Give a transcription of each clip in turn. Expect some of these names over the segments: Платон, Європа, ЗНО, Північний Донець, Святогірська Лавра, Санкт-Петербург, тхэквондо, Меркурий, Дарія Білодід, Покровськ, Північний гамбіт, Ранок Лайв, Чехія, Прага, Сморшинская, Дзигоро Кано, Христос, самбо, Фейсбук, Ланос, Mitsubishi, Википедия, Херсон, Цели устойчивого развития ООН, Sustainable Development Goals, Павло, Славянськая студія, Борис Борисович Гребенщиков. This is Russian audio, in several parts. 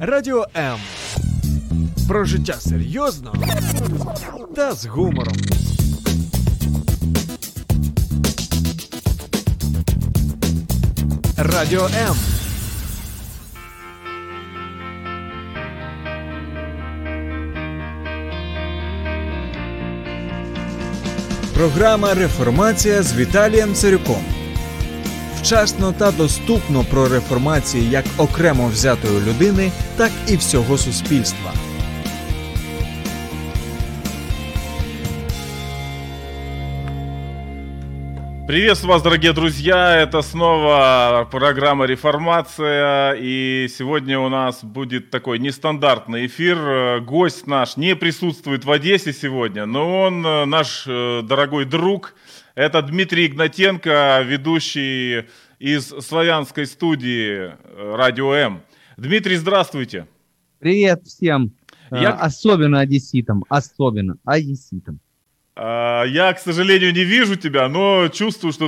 Радіо М. Про життя серйозно та з гумором. Радіо М. Програма «Реформація» з Віталієм Цирюком. Вчасно та доступно про реформацію як окремо взятої людини, так і всього суспільства. Приветствую вас, дорогие друзья! Это снова программа «Реформация». И сегодня у нас будет такой нестандартный эфир. Гость наш не присутствует в Одессе сегодня, но он наш дорогой друг. Это Дмитрий Игнатенко, ведущий из Славянской студии «Радио М». Дмитрий, здравствуйте! Привет всем! Особенно одесситам, Я, к сожалению, не вижу тебя, но чувствую, что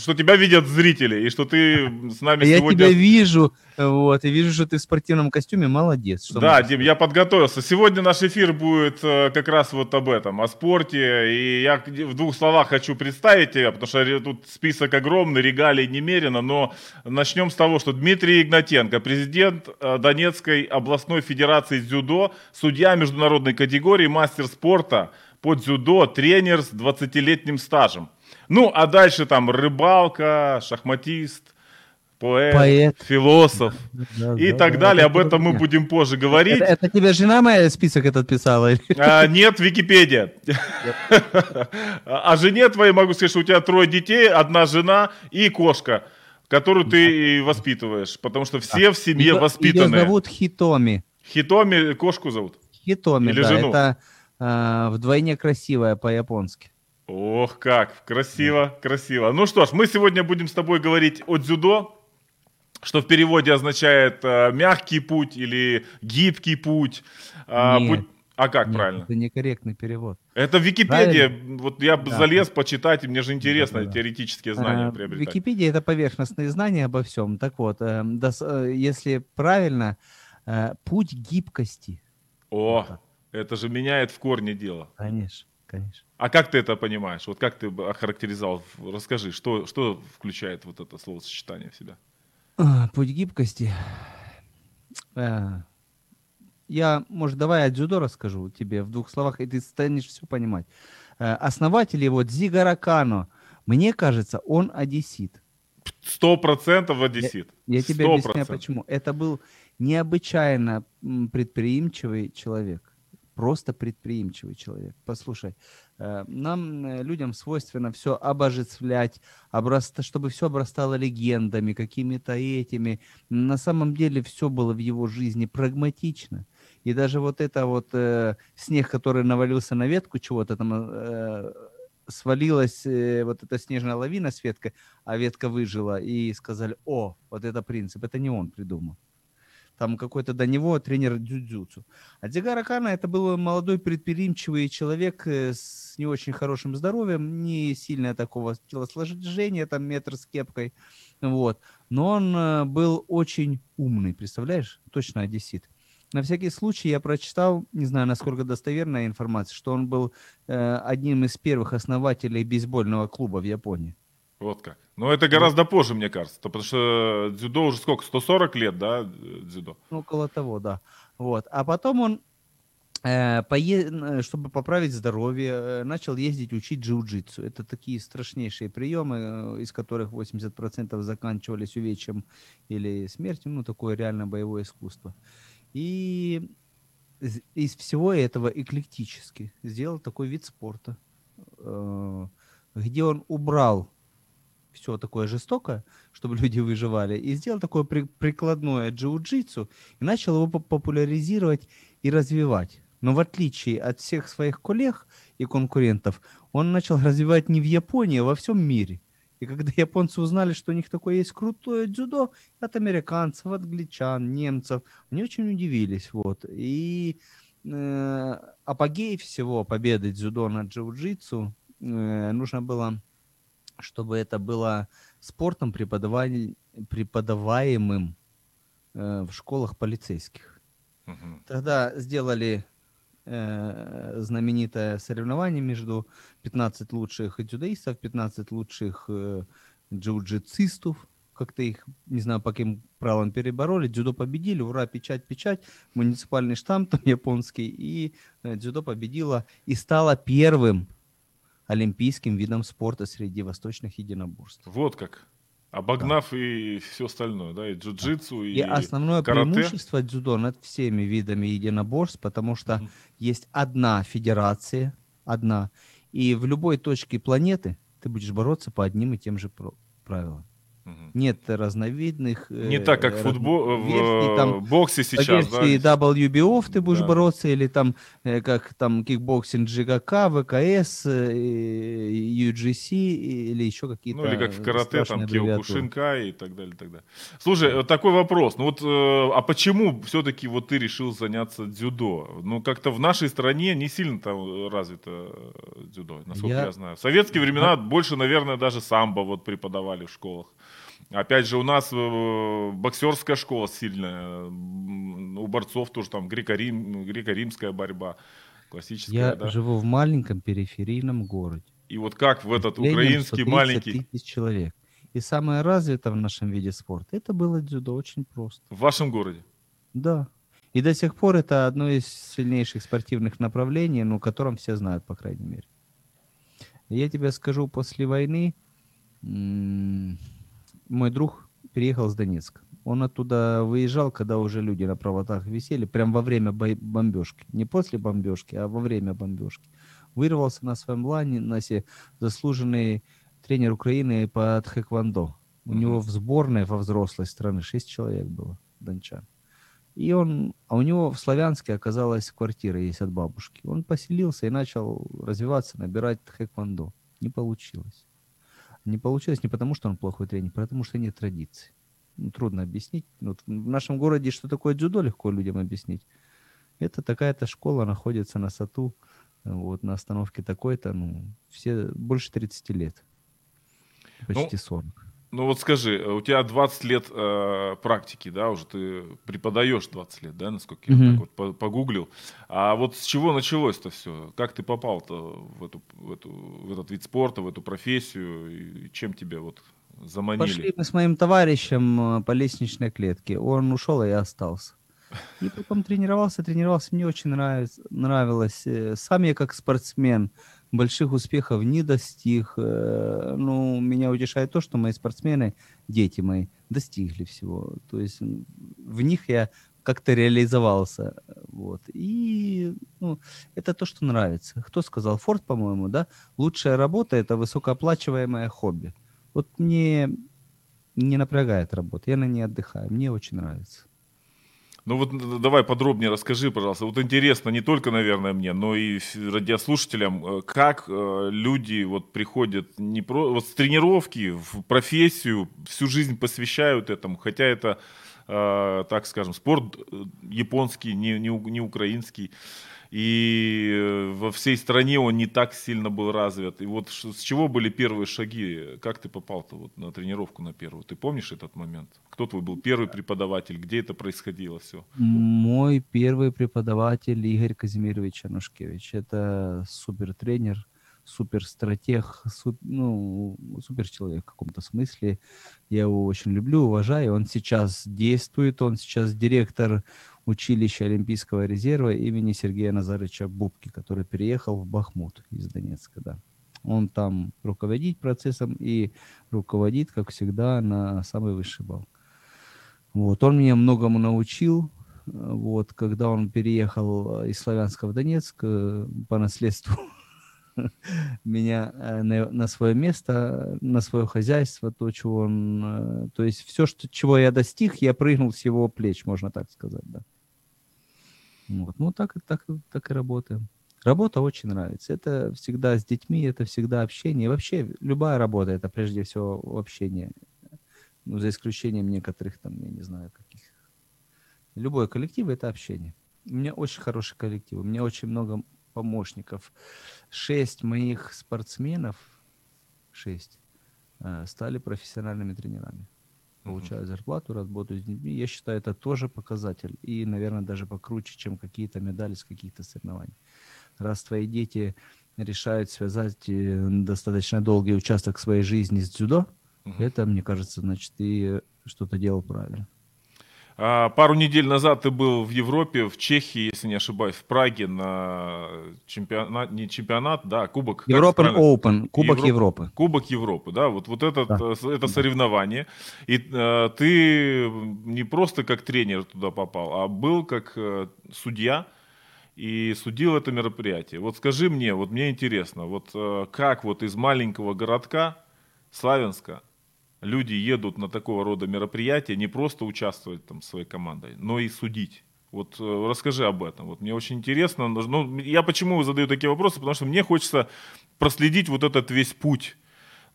что тебя видят зрители, и что ты с нами сегодня... Я тебя вижу, вот, и вижу, что ты в спортивном костюме, молодец. Да, Дим, я подготовился. Сегодня наш эфир будет как раз вот об этом, о спорте, и я в двух словах хочу представить тебя, потому что тут список огромный, регалий немерено, но начнем с того, что Дмитрий Игнатенко, президент Донецкой областной федерации дзюдо, судья международной категории, мастер спорта по дзюдо, тренер с 20-летним стажем. Ну, а дальше там рыбалка, шахматист, поэт. Философ далее. Об этом мы будем позже говорить. Это тебе жена моя список этот писала? Нет, Википедия. О жене твоей могу сказать, что у тебя 3 детей, 1 жена и кошка, которую ты и воспитываешь, потому что все в семье воспитанные. Ее зовут Хитоми. Хитоми, кошку зовут? Хитоми, или жену? Это... вдвойне красивая по-японски. Ох, как! Красиво, красиво. Ну что ж, мы сегодня будем с тобой говорить о дзюдо, что в переводе означает мягкий путь или гибкий путь. Нет, правильно? Это некорректный перевод. Это Википедия. Правильно? Вот я залез почитать, и мне же интересно теоретические знания приобретать. Википедия — это поверхностные знания обо всем. Так вот, если правильно, путь гибкости. О! Это же меняет в корне дело. Конечно, конечно. А как ты это понимаешь? Вот как ты охарактеризовал? Расскажи, что включает вот это словосочетание в себя? Путь гибкости. Я, может, давай о дзюдо расскажу тебе в 2 словах, и ты станешь все понимать. Основатель его Дзигоро Кано. Мне кажется, он одессит. 100% одессит. Я тебе объясняю, почему. Это был необычайно предприимчивый человек. Просто предприимчивый человек. Послушай, нам, людям, свойственно все обожествлять, чтобы все обрастало легендами, какими-то этими. На самом деле все было в его жизни прагматично. И даже вот это снег, который навалился на ветку чего-то, там свалилась вот эта снежная лавина с веткой, а ветка выжила, и сказали, вот это принцип, это не он придумал. Там какой-то до него тренер дзюдзюцу. А Дзигоро Кано это был молодой предприимчивый человек с не очень хорошим здоровьем, не сильное такого телосложения, там метр с кепкой. Вот. Но он был очень умный, представляешь? Точно одессит. На всякий случай я прочитал, не знаю, насколько достоверная информация, что он был одним из первых основателей бейсбольного клуба в Японии. Вот как. Но это гораздо позже, мне кажется, потому что дзюдо уже сколько, 140 лет, да, дзюдо? Около того, да. Вот. А потом он, чтобы поправить здоровье, начал ездить учить джиу-джитсу. Это такие страшнейшие приемы, из которых 80% заканчивались увечьем или смертью, такое реально боевое искусство. И из всего этого эклектически сделал такой вид спорта, где он убрал все такое жестокое, чтобы люди выживали, и сделал такое прикладное джиу-джитсу и начал его популяризировать и развивать. Но в отличие от всех своих коллег и конкурентов, он начал развивать не в Японии, а во всем мире. И когда японцы узнали, что у них такое есть крутое дзюдо, от американцев, от англичан, немцев, они очень удивились. И апогей всего победы дзюдо над джиу-джитсу нужно было... чтобы это было спортом, преподаваемым в школах полицейских. Угу. Тогда сделали знаменитое соревнование между 15 лучших дзюдоистов, 15 лучших джиу-джитсистов. Как-то их, не знаю, по каким правилам перебороли. Дзюдо победили, ура, печать, печать. Муниципальный штамп там японский. И дзюдо победило и стало первым олимпийским видом спорта среди восточных единоборств. Вот как. Обогнав да. и все остальное, да, и джиу-джитсу, и основное карате. Преимущество дзюдо над всеми видами единоборств, потому что есть одна федерация, одна, и в любой точке планеты ты будешь бороться по одним и тем же правилам. Нет разновидных... Не так, как в боксе сейчас, да? Версии WBO ты будешь да. бороться, или там, как там кикбоксинг ЖКК, ВКС, UGC, или еще какие-то... Ну, или как в карате, там, Киокушинкай и так далее, и так далее. Слушай, вот такой вопрос. Ну, вот, а почему все-таки вот ты решил заняться дзюдо? Ну, как-то в нашей стране не сильно там развито дзюдо, насколько я знаю. В советские времена больше, наверное, даже самбо вот преподавали в школах. Опять же, у нас боксерская школа сильная, у борцов тоже там греко-римская борьба, классическая. Я живу в маленьком периферийном городе. И вот как в этот украинский маленький... 130 тысяч человек. И самое развитое в нашем виде спорта, это было дзюдо, очень просто. В вашем городе? Да. И до сих пор это одно из сильнейших спортивных направлений, ну, о котором все знают, по крайней мере. Я тебе скажу, после войны... Мой друг переехал с Донецка. Он оттуда выезжал, когда уже люди на проводах висели, прям во время бомбежки. Не после бомбежки, а во время бомбежки. Вырвался на своем ланисе заслуженный тренер Украины по тхэквондо. У него в сборной во взрослой страны 6 человек было, дончан. И он, а у него в Славянске оказалась квартира есть от бабушки. Он поселился и начал развиваться, набирать тхэквондо. Не получилось. Не получилось не потому, что он плохой тренер, а потому, что нет традиций. Ну, трудно объяснить. Вот в нашем городе, что такое дзюдо, легко людям объяснить. Это такая-то школа находится на САТУ, вот, на остановке такой-то, ну, все больше 30 лет, почти 40. Ну вот скажи, у тебя 20 лет практики, да, уже ты преподаешь 20 лет, да, насколько я так вот погуглил. А вот с чего началось-то все? Как ты попал-то в этот вид спорта, в эту профессию? И чем тебя вот заманили? Пошли мы с моим товарищем по лестничной клетке. Он ушел, а я остался. И потом тренировался. Мне очень нравилось. Сам я как спортсмен больших успехов не достиг. Ну, меня утешает то, что мои спортсмены, дети мои, достигли всего. То есть в них я как-то реализовался. Вот. И ну, это то, что нравится. Кто сказал? Форд, по-моему, да? Лучшая работа – это высокооплачиваемое хобби. Вот мне не напрягает работа, я на ней отдыхаю. Мне очень нравится. Ну вот давай подробнее расскажи, пожалуйста. Вот интересно не только, наверное, мне, но и радиослушателям, как люди вот приходят вот с тренировки в профессию, всю жизнь посвящают этому, хотя это, так скажем, спорт японский, не украинский, и во всей стране он не так сильно был развит. И вот с чего были первые шаги? Как ты попал-то вот на тренировку на первую? Ты помнишь этот момент? Кто твой был первый преподаватель? Где это происходило все? Мой первый преподаватель Игорь Казимирович Анушкевич. Это супертренер, суперстратег, ну, суперчеловек в каком-то смысле. Я его очень люблю, уважаю. Он сейчас действует, он сейчас директор училища Олимпийского резерва имени Сергея Назаровича Бубки, который переехал в Бахмут из Донецка. Да. Он там руководит процессом и руководит, как всегда, на самый высший балл. Вот. Он меня многому научил. Вот. Когда он переехал из Славянска в Донецк по наследству, меня на свое место, на свое хозяйство, то, чего он, то есть все, что, чего я достиг, я прыгнул с его плеч, можно так сказать, да. Вот, ну так и работаем. Работа очень нравится. Это всегда с детьми, это всегда общение. И вообще любая работа, это прежде всего общение. Ну, за исключением некоторых там, я не знаю, каких. Любой коллектив — это общение. У меня очень хороший коллектив, у меня очень много помощников. 6 моих спортсменов, 6, стали профессиональными тренерами. получаю зарплату, работаю с детьми. Я считаю, это тоже показатель. И, наверное, даже покруче, чем какие-то медали с каких-то соревнований. Раз твои дети решают связать достаточно долгий участок своей жизни с дзюдо, это, мне кажется, значит, ты что-то делал правильно. Пару недель назад ты был в Европе, в Чехии, если не ошибаюсь, в Праге на кубок. European Open, кубок Европы. Кубок Европы, да, вот этот, это соревнование. И ты не просто как тренер туда попал, а был как судья и судил это мероприятие. Вот скажи мне, вот мне интересно, вот как вот из маленького городка Славянска люди едут на такого рода мероприятия, не просто участвовать там своей командой, но и судить. Вот расскажи об этом. Вот мне очень интересно. Ну, я почему задаю такие вопросы? Потому что мне хочется проследить вот этот весь путь.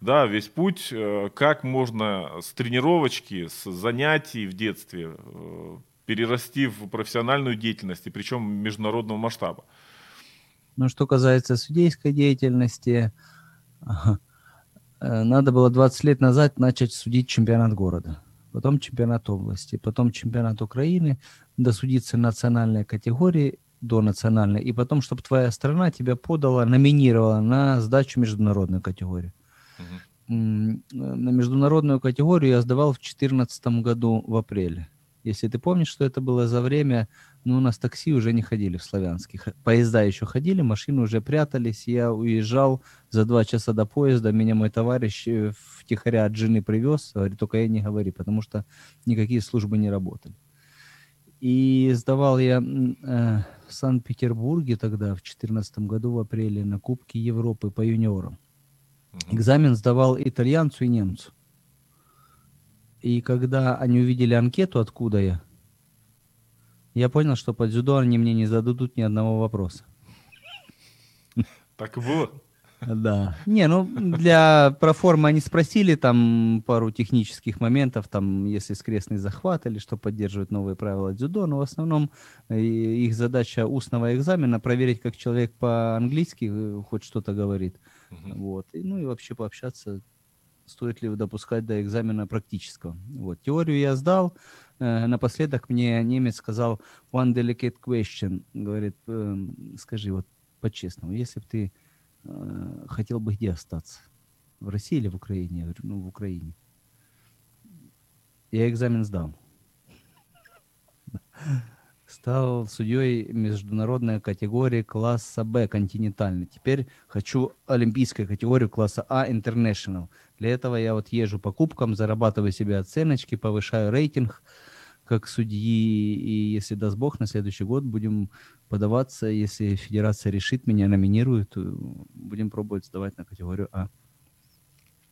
Да, весь путь, как можно с тренировочки, с занятий в детстве перерасти в профессиональную деятельность, и причем международного масштаба. Ну, что касается судейской деятельности, надо было 20 лет назад начать судить чемпионат города, потом чемпионат области, потом чемпионат Украины, досудиться национальной категории до национальной, и потом, чтобы твоя страна тебя подала, номинировала на сдачу международную категорию. На международную категорию я сдавал в 2014 году в апреле. Если ты помнишь, что это было за время, ну, у нас такси уже не ходили в Славянске. Поезда еще ходили, машины уже прятались. Я уезжал за 2 часа до поезда, меня мой товарищ втихаря от жены привез. Говорит, только я не говори, потому что никакие службы не работали. И сдавал я в Санкт-Петербурге тогда, в 2014 году, в апреле, на Кубке Европы по юниорам. Экзамен сдавал итальянцу и немцу. И когда они увидели анкету, откуда я понял, что по дзюдо они мне не зададут ни одного вопроса. Так вот. Да. Не, ну, для проформы они спросили там пару технических моментов, там, если скрестный захват или что поддерживают новые правила дзюдо, но в основном их задача устного экзамена проверить, как человек по-английски хоть что-то говорит. Вот. И, ну, и вообще пообщаться, стоит ли допускать до экзамена практического. Вот. Теорию я сдал. Напоследок мне немец сказал one delicate question. Говорит, скажи вот по-честному, если бы ты хотел бы где остаться? В России или в Украине? Я говорю, ну, в Украине. Я экзамен сдал. Стал судьей международной категории класса Б, континентальной. Теперь хочу олимпийскую категорию класса А, International. Для этого я вот езжу по кубкам, зарабатываю себе оценочки, повышаю рейтинг как судьи. И если даст Бог, на следующий год будем подаваться. Если федерация решит, меня номинирует, будем пробовать сдавать на категорию А.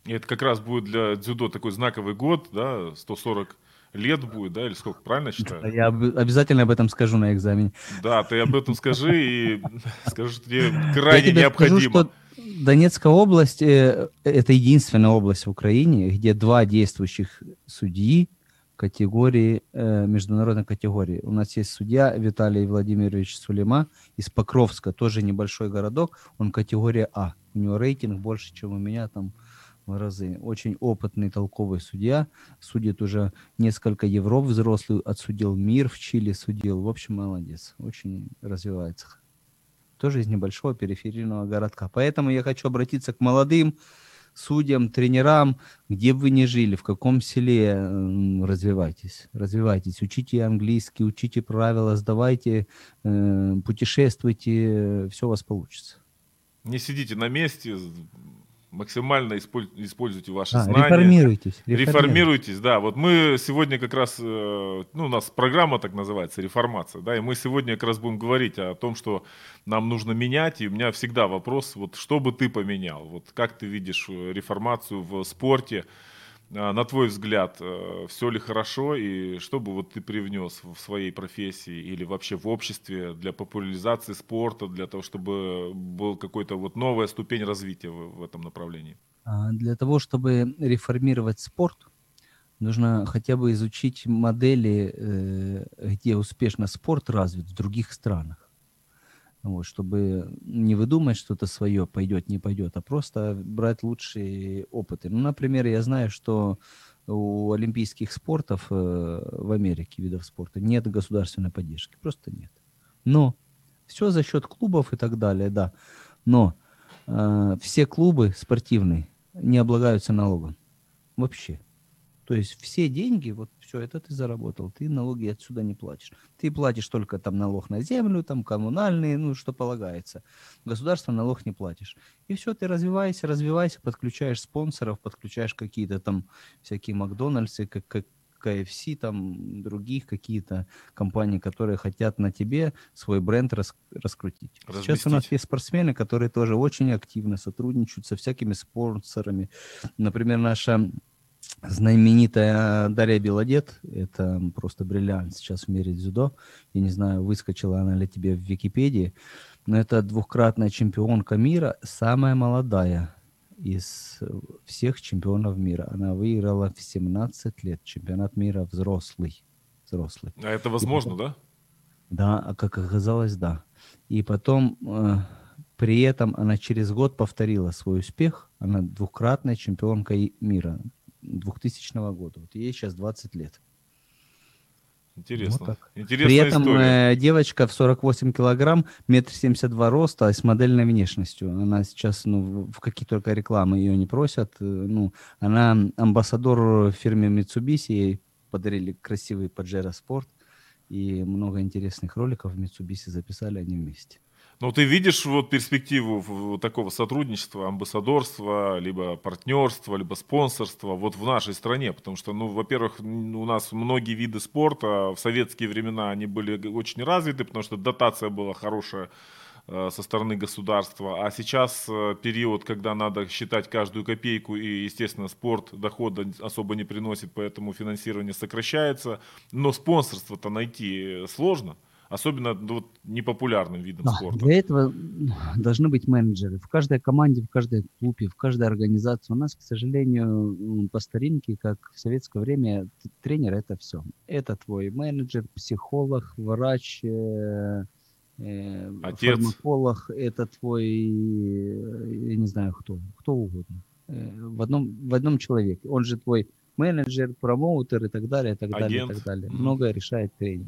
И это как раз будет для дзюдо такой знаковый год, да, 140 лет будет, да, или сколько, правильно считаю? Я обязательно об этом скажу на экзамене. Да, ты об этом скажи и скажи, что тебе крайне необходимо. Я тебе скажу, что Донецкая область – это единственная область в Украине, где 2 действующих судьи категории, международной категории. У нас есть судья Виталий Володимирович Сулейма из Покровска, тоже небольшой городок, он категория А. У него рейтинг больше, чем у меня там. В разы. Очень опытный, толковый судья. Судит уже несколько Европ взрослых. Отсудил мир в Чили, судил. В общем, молодец. Очень развивается. Тоже из небольшого периферийного городка. Поэтому я хочу обратиться к молодым судьям, тренерам. Где бы вы ни жили, в каком селе, развивайтесь. Развивайтесь. Учите английский, учите правила, сдавайте, путешествуйте. Все у вас получится. Не сидите на месте. Максимально используйте ваши знания. Реформируйтесь, да. Вот мы сегодня как раз, у нас программа так называется, «Реформация», да, и мы сегодня как раз будем говорить о том, что нам нужно менять, и у меня всегда вопрос, вот что бы ты поменял, вот как ты видишь реформацию в спорте, на твой взгляд, все ли хорошо, и что бы вот ты привнес в своей профессии или вообще в обществе для популяризации спорта, для того, чтобы был какой-то вот новая ступень развития в этом направлении? Для того, чтобы реформировать спорт, нужно хотя бы изучить модели, где успешно спорт развит в других странах. Вот, чтобы не выдумать что-то свое, пойдет, не пойдет, а просто брать лучшие опыты. Ну, например, я знаю, что у олимпийских спортов в Америке, видов спорта, нет государственной поддержки. Просто нет. Но все за счет клубов и так далее, да. Но все клубы спортивные не облагаются налогом. Вообще. То есть все деньги, вот все это ты заработал, ты налоги отсюда не платишь. Ты платишь только там налог на землю, там коммунальные, ну что полагается. Государство налог не платишь. И все, ты развивайся, подключаешь спонсоров, подключаешь какие-то там всякие Макдональдсы, как KFC, там других какие-то компании, которые хотят на тебе свой бренд раскрутить. Разместить. Сейчас у нас есть спортсмены, которые тоже очень активно сотрудничают со всякими спонсорами. Например, наша знаменитая Дарія Білодід, это просто бриллиант сейчас в мире дзюдо. Я не знаю, выскочила она ли тебе в Википедии, но это двухкратная чемпионка мира, самая молодая из всех чемпионов мира. Она выиграла в 17 лет чемпионат мира взрослый. А это возможно, потом, да? Да, как оказалось, да. И потом, при этом она через год повторила свой успех. Она двухкратная чемпионка мира 2000 года. Вот ей сейчас 20 лет. Интересно. Вот интересная при этом история. Девочка в 48 килограмм, 1,72 м роста, с модельной внешностью. Она сейчас, ну, в какие только рекламы ее не просят. Ну, она амбассадор фирмы Mitsubishi, ей подарили красивый Pajero Sport. И много интересных роликов в Mitsubishi записали они вместе. Ну, ты видишь вот перспективу такого сотрудничества, амбассадорства, либо партнерства, либо спонсорства вот в нашей стране? Потому что, ну, во-первых, у нас многие виды спорта в советские времена, они были очень развиты, потому что дотация была хорошая со стороны государства. А сейчас период, когда надо считать каждую копейку, и, естественно, спорт дохода особо не приносит, поэтому финансирование сокращается. Но спонсорство-то найти сложно. Особенно вот, непопулярным видом спорта. Для этого должны быть менеджеры. В каждой команде, в каждой клубе, в каждой организации. У нас, к сожалению, по старинке, как в советское время, тренер – это все. Это твой менеджер, психолог, врач, отец, фармаколог. Это твой, я не знаю кто угодно. В одном человеке. Он же твой менеджер, промоутер и так далее, и так далее, агент. И так далее. Многое решает тренер.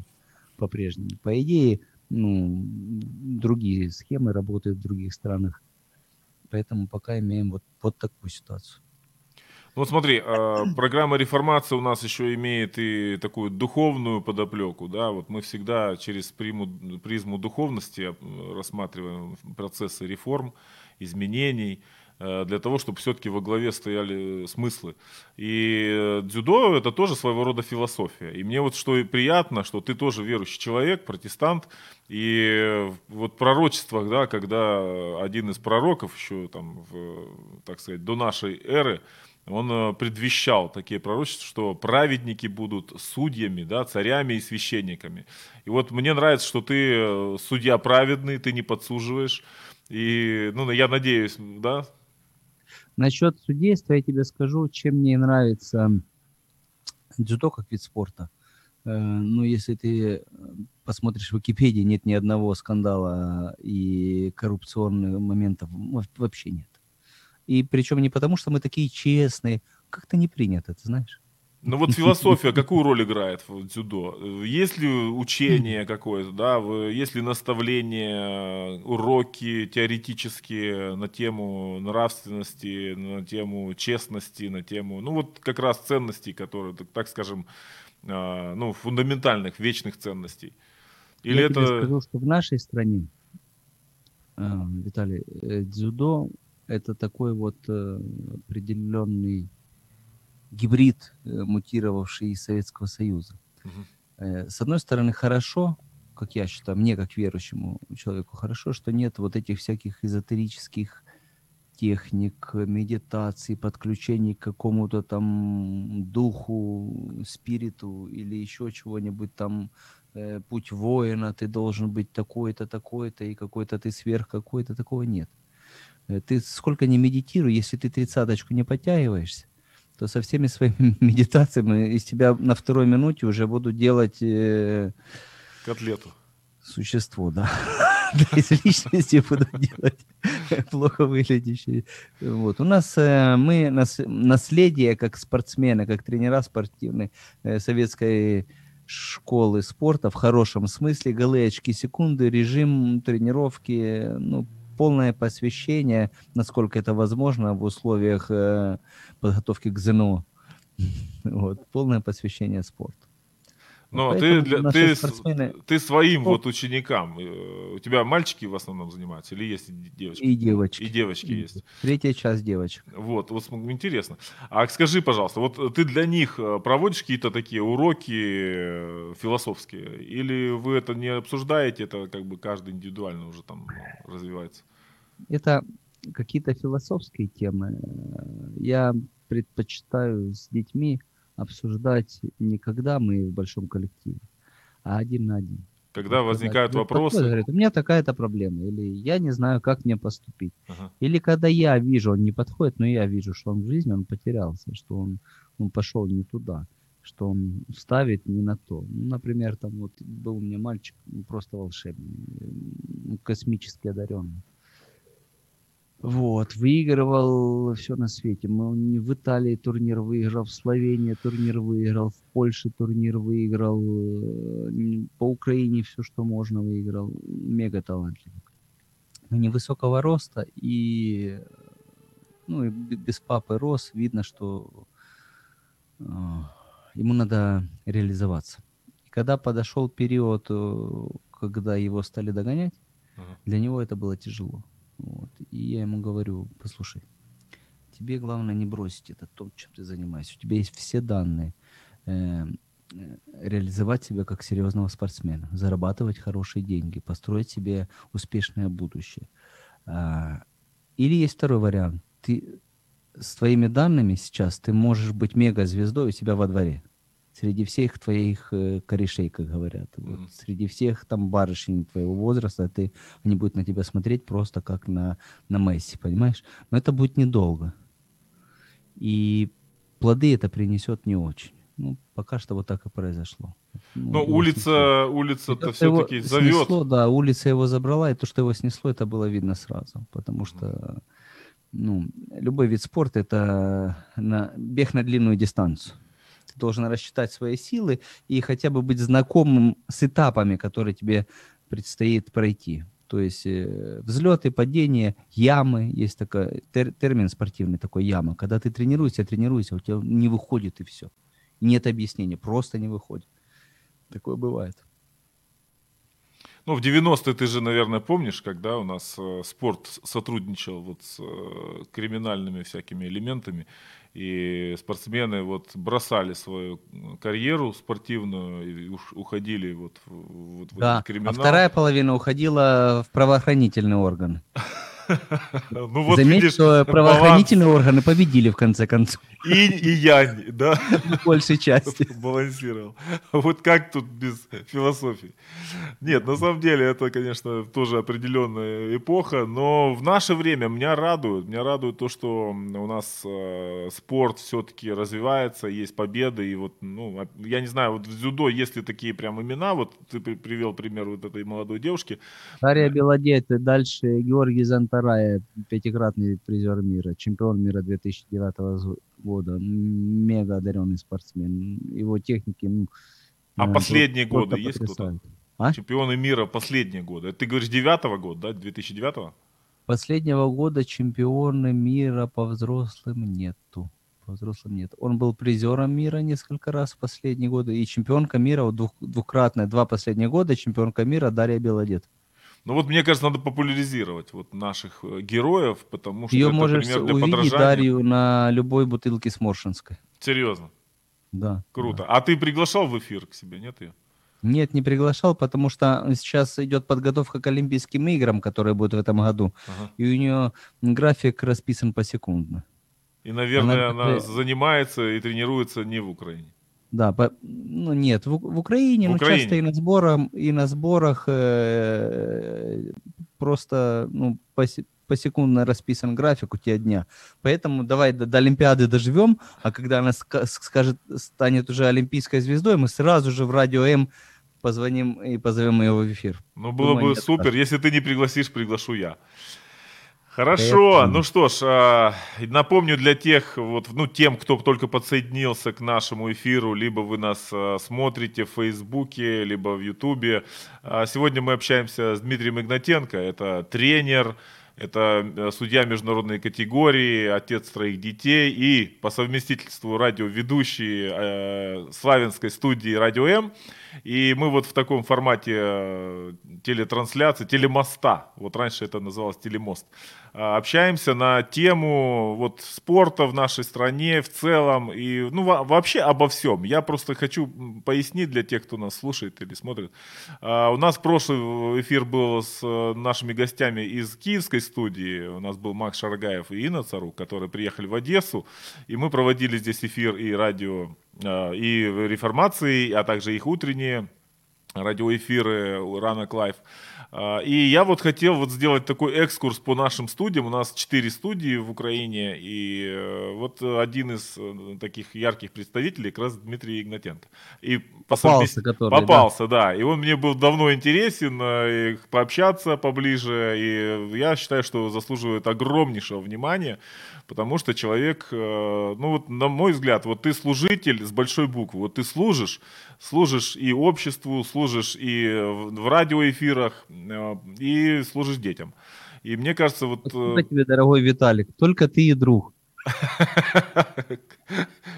По-прежнему. По идее, ну, другие схемы работают в других странах. Поэтому пока имеем вот такую ситуацию. Ну вот смотри, программа «Реформация» у нас еще имеет и такую духовную подоплеку. Да? Вот мы всегда через призму духовности рассматриваем процессы реформ, изменений, для того, чтобы все-таки во главе стояли смыслы. И дзюдо – это тоже своего рода философия. И мне вот что и приятно, что ты тоже верующий человек, протестант. И вот в пророчествах, да, когда один из пророков еще, там, так сказать, до нашей эры, он предвещал такие пророчества, что праведники будут судьями, да, царями и священниками. И вот мне нравится, что ты судья праведный, ты не подсуживаешь. И, ну, я надеюсь, да? Насчет судейства я тебе скажу, чем мне нравится дзюдо как вид спорта. Ну, если ты посмотришь в Википедии, нет ни одного скандала и коррупционных моментов. Вообще нет. И причем не потому, что мы такие честные. Как-то не принято, ты знаешь. Ну вот философия какую роль играет в дзюдо? Есть ли учение какое-то, да? Есть ли наставления, уроки теоретические на тему нравственности, на тему честности, на тему, ну вот как раз ценностей, которые, так скажем, ну, фундаментальных, вечных ценностей? Или я тебе скажу, что в нашей стране, Виталий, дзюдо это такой вот определенный гибрид, мутировавший из Советского Союза. Угу. С одной стороны, хорошо, как я считаю, мне, как верующему человеку, хорошо, что нет вот этих всяких эзотерических техник, медитаций, подключений к какому-то там духу, спириту или еще чего-нибудь там, путь воина, ты должен быть такой-то, такой-то, и какой-то ты сверх какой-то, такого нет. Ты сколько ни медитируй, если ты 30-очку не подтягиваешься, то со всеми своими медитациями из тебя на второй минуте уже буду делать... котлету. Существо, да. Из личности буду делать плохо выглядящие. Вот. У нас мы наследие как спортсмены, как тренера спортивной советской школы спорта в хорошем смысле. Голы, очки, секунды, режим тренировки, ну, полное посвящение, насколько это возможно в условиях подготовки к ЗНО. Вот. Полное посвящение спорту. Но ты своим вот ученикам, у тебя мальчики в основном занимаются или есть девочки? И девочки. И девочки есть. Третья часть девочек. Вот интересно. А скажи, пожалуйста, вот ты для них проводишь какие-то такие уроки философские или вы это не обсуждаете, это как бы каждый индивидуально уже там развивается? Это какие-то философские темы. Я предпочитаю с детьми обсуждать не когда мы в большом коллективе, а один на один. Когда возникают вопросы. Говорит, у меня такая-то проблема, или я не знаю, как мне поступить. Ага. Или когда я вижу, он не подходит, но я вижу, что он в жизни, он потерялся, что он пошел не туда, что он ставит не на то. Ну, например, там вот был у меня мальчик просто волшебный, космически одаренный. Вот, выигрывал все на свете. В Италии турнир выиграл, в Словении турнир выиграл, в Польше турнир выиграл, по Украине все, что можно, выиграл. Мега талантливый. Невысокого роста и, ну, и без папы рос. Видно, что ему надо реализоваться. И когда подошел период, когда его стали догонять, для него это было тяжело. Вот. И я ему говорю, послушай, тебе главное не бросить это, то, чем ты занимаешься. У тебя есть все данные реализовать себя как серьезного спортсмена, зарабатывать хорошие деньги, построить себе успешное будущее. Или есть второй вариант. Ты с твоими данными сейчас ты можешь быть мегазвездой у себя во дворе. Среди всех твоих корешей, как говорят. Вот, среди всех там барышень твоего возраста, они будут на тебя смотреть просто как на Месси, понимаешь? Но это будет недолго. И плоды это принесет не очень. Ну, пока что вот так и произошло. Но улица-то все-таки зовет. Снесло, да, улица его забрала, и то, что его снесло, это было видно сразу. Потому что любой вид спорта — это бег на длинную дистанцию. Должен рассчитать свои силы и хотя бы быть знакомым с этапами, которые тебе предстоит пройти. То есть взлеты, падения, ямы. Есть такой термин спортивный, такой яма. Когда ты тренируешься, у тебя не выходит и все. Нет объяснения, просто не выходит. Такое бывает. Ну, в 90-е ты же, наверное, помнишь, когда у нас спорт сотрудничал вот с криминальными всякими элементами, и спортсмены вот бросали свою карьеру спортивную и уходили вот в этот криминал. Да, а вторая половина уходила в правоохранительные органы. Ну, вот заметь, видишь, что правоохранительные органы победили в конце концов. И янь, да? В большей части. Балансировал. Вот как тут без философии? Нет, на самом деле это, конечно, тоже определенная эпоха, но в наше время меня радует то, что у нас спорт все-таки развивается, есть победы, и вот, я не знаю, вот в дзюдо есть ли такие прям имена, вот ты привел пример вот этой молодой девушки. Дарія Білодід, дальше Георгий Зонтаров, пятикратный призер мира, чемпион мира 2009 года, мега одаренный спортсмен. Его техники... последние годы есть потрясают. Кто-то? А? Чемпионы мира последние годы. Ты говоришь 9-го года, да? 2009-го? Последнего года чемпионы мира по взрослым нету. Он был призером мира несколько раз в последние годы. И чемпионка мира, вот двухкратная, два последних года, чемпионка мира Дарія Білодід. Ну вот, мне кажется, надо популяризировать вот наших героев, потому что её это пример для подражания. Её можешь увидеть, Дарью, на любой бутылке Сморшинской. Серьезно? Да. Круто. Да. А ты приглашал в эфир к себе, нет её? Нет, не приглашал, потому что сейчас идет подготовка к Олимпийским играм, которые будут в этом году. Ага. И у нее график расписан посекундно. И, наверное, она занимается и тренируется не в Украине. Да, нет, в Украине, но часто и на сборах просто посекундно расписан график у тебя дня. Поэтому давай до Олимпиады доживем, а когда она станет уже олимпийской звездой, мы сразу же в Радіо М позвоним и позовем ее в эфир. Ну, было бы супер, если ты не пригласишь, приглашу я. Хорошо, ну что ж, напомню для тех, вот, ну, тем, кто только подсоединился к нашему эфиру, либо вы нас смотрите в Фейсбуке, либо в Ютубе, сегодня мы общаемся с Дмитрием Игнатенко, это тренер, это судья международной категории, отец троих детей и по совместительству радиоведущий Славянской студии «Радио М». И мы вот в таком формате телетрансляции, телемоста, вот раньше это называлось телемост, общаемся на тему вот спорта в нашей стране в целом и ну, вообще обо всем. Я просто хочу пояснить для тех, кто нас слушает или смотрит. У нас прошлый эфир был с нашими гостями из киевской студии. У нас был Макс Шаргаев и Инна Царук, которые приехали в Одессу. И мы проводили здесь эфир и радио, и «Реформации», а также их утренние радиоэфиры «Ранок Лайв». И я вот хотел вот сделать такой экскурс по нашим студиям. У нас 4 студии в Украине, и вот один из таких ярких представителей как раз Дмитрий Игнатенко. И попался, да. И он мне был давно интересен, и пообщаться поближе, и я считаю, что заслуживает огромнейшего внимания, потому что человек, ну вот на мой взгляд, вот ты служитель с большой буквы, вот ты служишь и обществу, служишь и в радиоэфирах, и служишь детям. И мне кажется, вот... Спасибо тебе, дорогой Виталик, только ты и друг.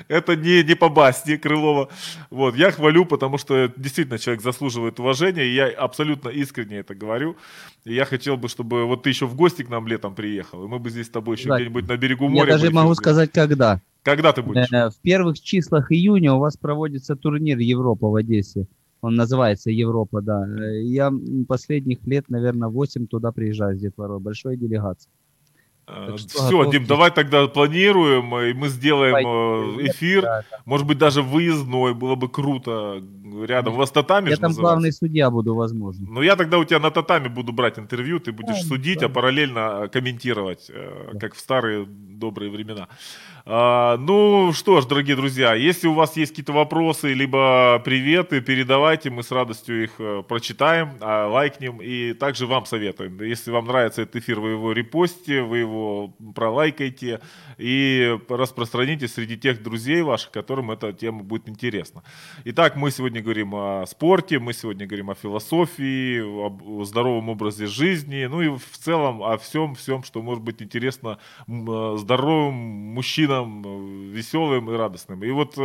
Это не побас, не Крылова. Вот, я хвалю, потому что действительно человек заслуживает уважения, и я абсолютно искренне это говорю. И я хотел бы, чтобы вот ты еще в гости к нам летом приехал, и мы бы здесь с тобой еще где-нибудь на берегу моря... Я даже могу сказать, когда. Когда ты будешь? В первых числах июня у вас проводится турнир «Европа» в Одессе. Он называется «Европа», да. Я последних лет, наверное, 8 туда приезжаю с детворой. Большой делегацией. Все, Дим, давай тогда планируем, и мы сделаем эфир. Может быть, даже выездной, было бы круто. Рядом у вас татами же называется. Я там главный судья буду, возможно. Ну, я тогда у тебя на татами буду брать интервью, ты будешь судить, а параллельно комментировать, как в старые добрые времена. Ну что ж, дорогие друзья, если у вас есть какие-то вопросы, либо приветы, передавайте, мы с радостью их прочитаем, лайкнем и также вам советуем. Если вам нравится этот эфир, вы его репостите, вы его пролайкайте и распространите среди тех друзей ваших, которым эта тема будет интересна. Итак, мы сегодня говорим о спорте, мы сегодня говорим о философии, о здоровом образе жизни, ну и в целом о всем, что может быть интересно здоровым мужчинам, веселым и радостным. И вот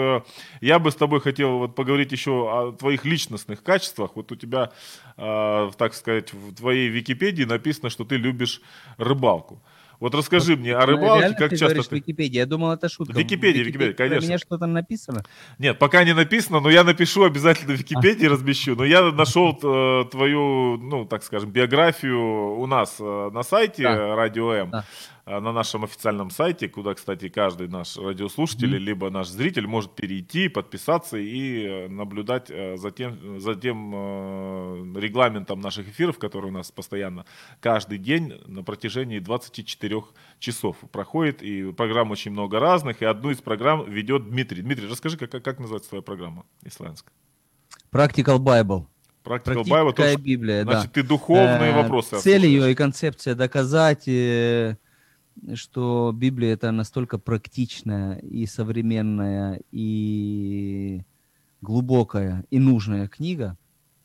я бы с тобой хотел вот поговорить еще о твоих личностных качествах. Вот у тебя, так сказать, в твоей Википедии написано, что ты любишь рыбалку. Вот расскажи мне о рыбалке, реально как ты часто ты... Википедия? Я думал, это шутка. Википедия, конечно. У меня что-то написано? Нет, пока не написано, но я напишу обязательно в Википедии, размещу. Но я нашел твою, ну, так скажем, биографию у нас на сайте «Радио М». Да. На нашем официальном сайте, куда, кстати, каждый наш радиослушатель, либо наш зритель может перейти, подписаться и наблюдать за тем регламентом наших эфиров, который у нас постоянно каждый день на протяжении 24 часов проходит. И программ очень много разных, и одну из программ ведет Дмитрий. Дмитрий, расскажи, как называется твоя программа исландская? Practical Bible. Практическая Библия, да. Значит, ты духовные вопросы. Цель ее и концепция доказать... что Библия это настолько практичная и современная, и глубокая, и нужная книга.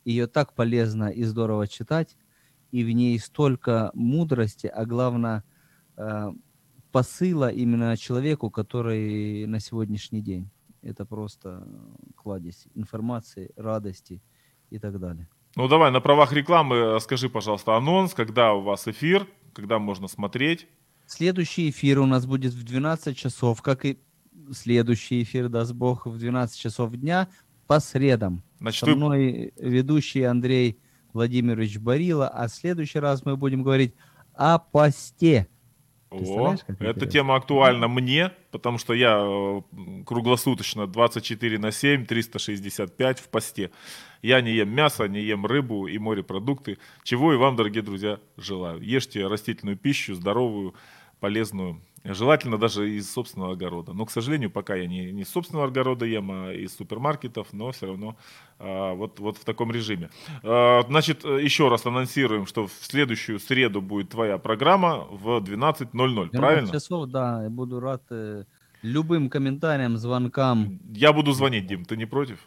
Ее так полезно и здорово читать, и в ней столько мудрости, а главное, посыла именно человеку, который на сегодняшний день. Это просто кладезь информации, радости и так далее. Ну давай, на правах рекламы скажи, пожалуйста, анонс, когда у вас эфир, когда можно смотреть. Следующий эфир у нас будет в 12 часов, как и следующий эфир, даст Бог, в 12 часов дня по средам. Значит, со мной ведущий Андрей Владимирович Барила, а в следующий раз мы будем говорить о посте. О, эта тема актуальна мне, потому что я круглосуточно 24/7, 365 в посте. Я не ем мясо, не ем рыбу и морепродукты, чего и вам, дорогие друзья, желаю. Ешьте растительную пищу, здоровую, полезную Желательно даже из собственного огорода. Но, к сожалению, пока я не из собственного огорода ем, а из супермаркетов, но все равно вот в таком режиме. Значит, еще раз анонсируем, что в следующую среду будет твоя программа в 12:00, правильно? В 12 часов, да, я буду рад любым комментариям, звонкам. Я буду звонить, Дим, ты не против?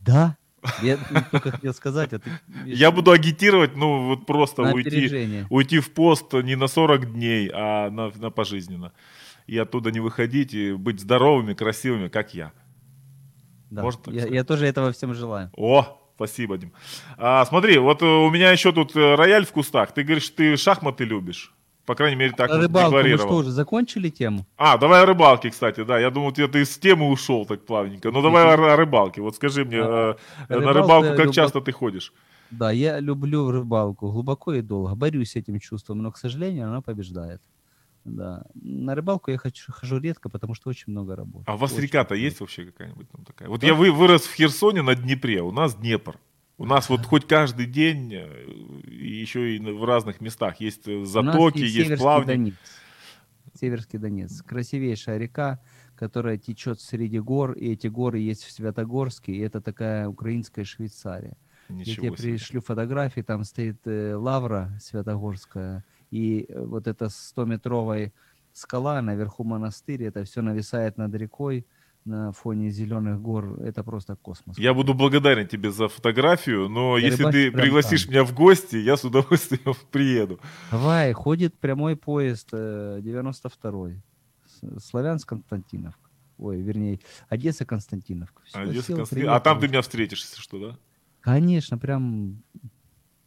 Да. Я только хотел сказать, а ты... Я буду агитировать, ну вот просто уйти в пост не на 40 дней, а на пожизненно. И оттуда не выходить, и быть здоровыми, красивыми, как я. Да, я тоже этого всем желаю. О, спасибо, Дим. Смотри, вот у меня еще тут рояль в кустах. Ты говоришь, ты шахматы любишь. По крайней мере, так декларировал. Рыбалку мы что, уже закончили тему? Давай о рыбалке, кстати, да. Я думал, ты с темы ушел так плавненько. Ну, давай о рыбалке. Вот скажи мне, на рыбалку как часто ты ходишь? Да, я люблю рыбалку глубоко и долго. Борюсь с этим чувством, но, к сожалению, она побеждает. Да. На рыбалку я хожу редко, потому что очень много работы. А у вас очень река-то много. Есть вообще какая-нибудь там такая? Вот да. Я вырос в Херсоне на Днепре, у нас Днепр. У нас вот хоть каждый день, еще и в разных местах, есть затоки, есть плавни. Северский Донец. Красивейшая река, которая течет среди гор, и эти горы есть в Святогорске, и это такая украинская Швейцария. Я тебе пришлю фотографии, там стоит лавра святогорская, и вот эта 100-метровая скала, наверху монастырь, это все нависает над рекой. На фоне зеленых гор, это просто космос. Я буду благодарен тебе за фотографию, но если ты пригласишь там меня в гости, я с удовольствием приеду. Давай, ходит прямой поезд 92-й, Славянск-Константиновка, Одесса-Константиновка. Одесса-Константиновка, а там ты меня встретишь, если что, да? Конечно, прям...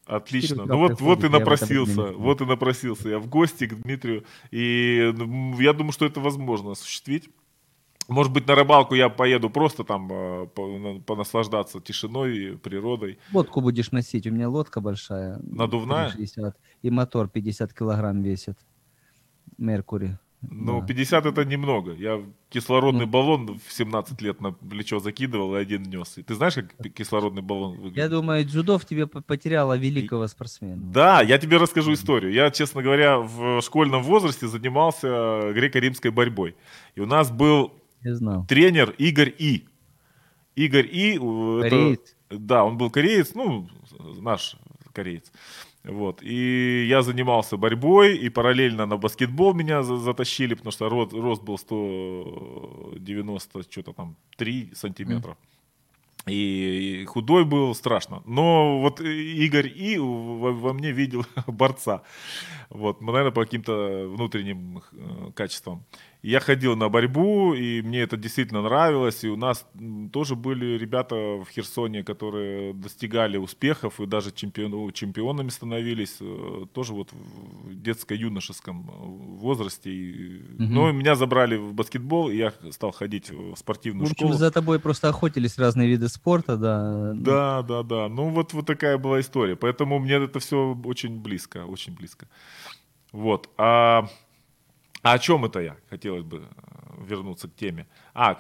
Отлично. Ну вот и напросился я в гости к Дмитрию, и я думаю, что это возможно осуществить. Может быть, на рыбалку я поеду просто там понаслаждаться тишиной, природой. Лодку будешь носить. У меня лодка большая. Надувная? 60, и мотор 50 килограмм весит. Меркурий. Ну, да. 50 это немного. Я кислородный баллон в 17 лет на плечо закидывал и один нес. И ты знаешь, как кислородный баллон выглядит? Я думаю, дзюдо в тебе потеряло великого спортсмена. Да, я тебе расскажу историю. Я, честно говоря, в школьном возрасте занимался греко-римской борьбой. И у нас был... тренер Игорь И. Игорь И. Кореец. Да, он был кореец, наш кореец. Вот. И я занимался борьбой, и параллельно на баскетбол меня затащили, потому что рост был 193 сантиметра. И худой был, страшно. Но вот Игорь И во мне видел борца. Вот, наверное, по каким-то внутренним качествам. Я ходил на борьбу, и мне это действительно нравилось. И у нас тоже были ребята в Херсоне, которые достигали успехов и даже чемпионами становились. Тоже вот в детско-юношеском возрасте. Но меня забрали в баскетбол, и я стал ходить в спортивную школу. За тобой просто охотились разные виды спорта, да? Да. Ну вот такая была история. Поэтому мне это все очень близко, очень близко. Вот. А о чем это я? Хотелось бы вернуться к теме.